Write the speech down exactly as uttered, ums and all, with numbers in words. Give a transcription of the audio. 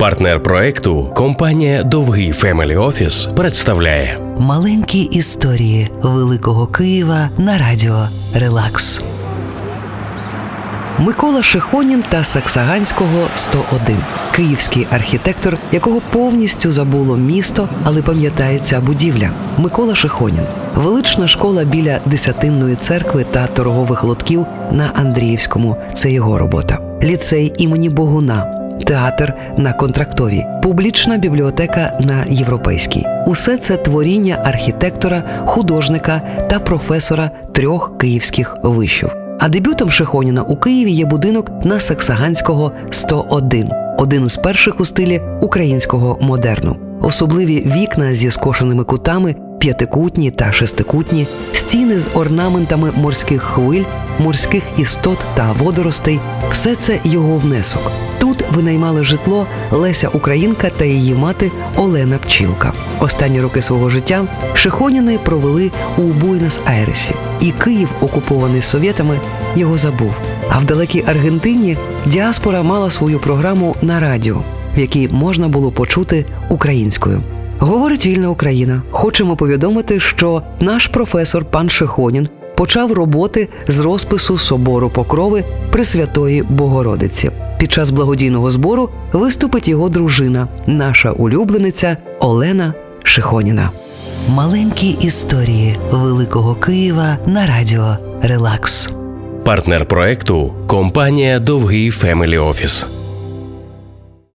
Партнер проекту компанія «Довгий Фемелі Офіс» представляє «Маленькі історії Великого Києва» на радіо «Релакс». Микола Шехонін та Саксаганського, сто один. Київський архітектор, якого повністю забуло місто, але пам'ятається будівля. Микола Шехонін. Велична школа біля Десятинної церкви та торгових лотків на Андріївському. Це його робота. Ліцей імені Богуна. Театр на Контрактовій, публічна бібліотека на Європейській. Усе це творіння архітектора, художника та професора трьох київських вишів. А дебютом Шехоніна у Києві є будинок на Саксаганського, сто один. Один із перших у стилі українського модерну. Особливі вікна зі скошеними кутами, п'ятикутні та шестикутні, стіни з орнаментами морських хвиль, морських істот та водоростей – все це його внесок. Тут винаймали житло Леся Українка та її мати Олена Пчілка. Останні роки свого життя Шехоніни провели у Буенос-Айресі. І Київ, окупований совєтами, його забув. А в далекій Аргентині діаспора мала свою програму на радіо, в якій можна було почути українською. Говорить вільна Україна. Хочемо повідомити, що наш професор пан Шехонін почав роботи з розпису Собору Покрови Пресвятої Богородиці. Під час благодійного збору виступить його дружина, наша улюблениця Олена Шехоніна. Маленькі історії Великого Києва на радіо «Релакс». Партнер проекту – компанія «Довгий Фемелі Офіс».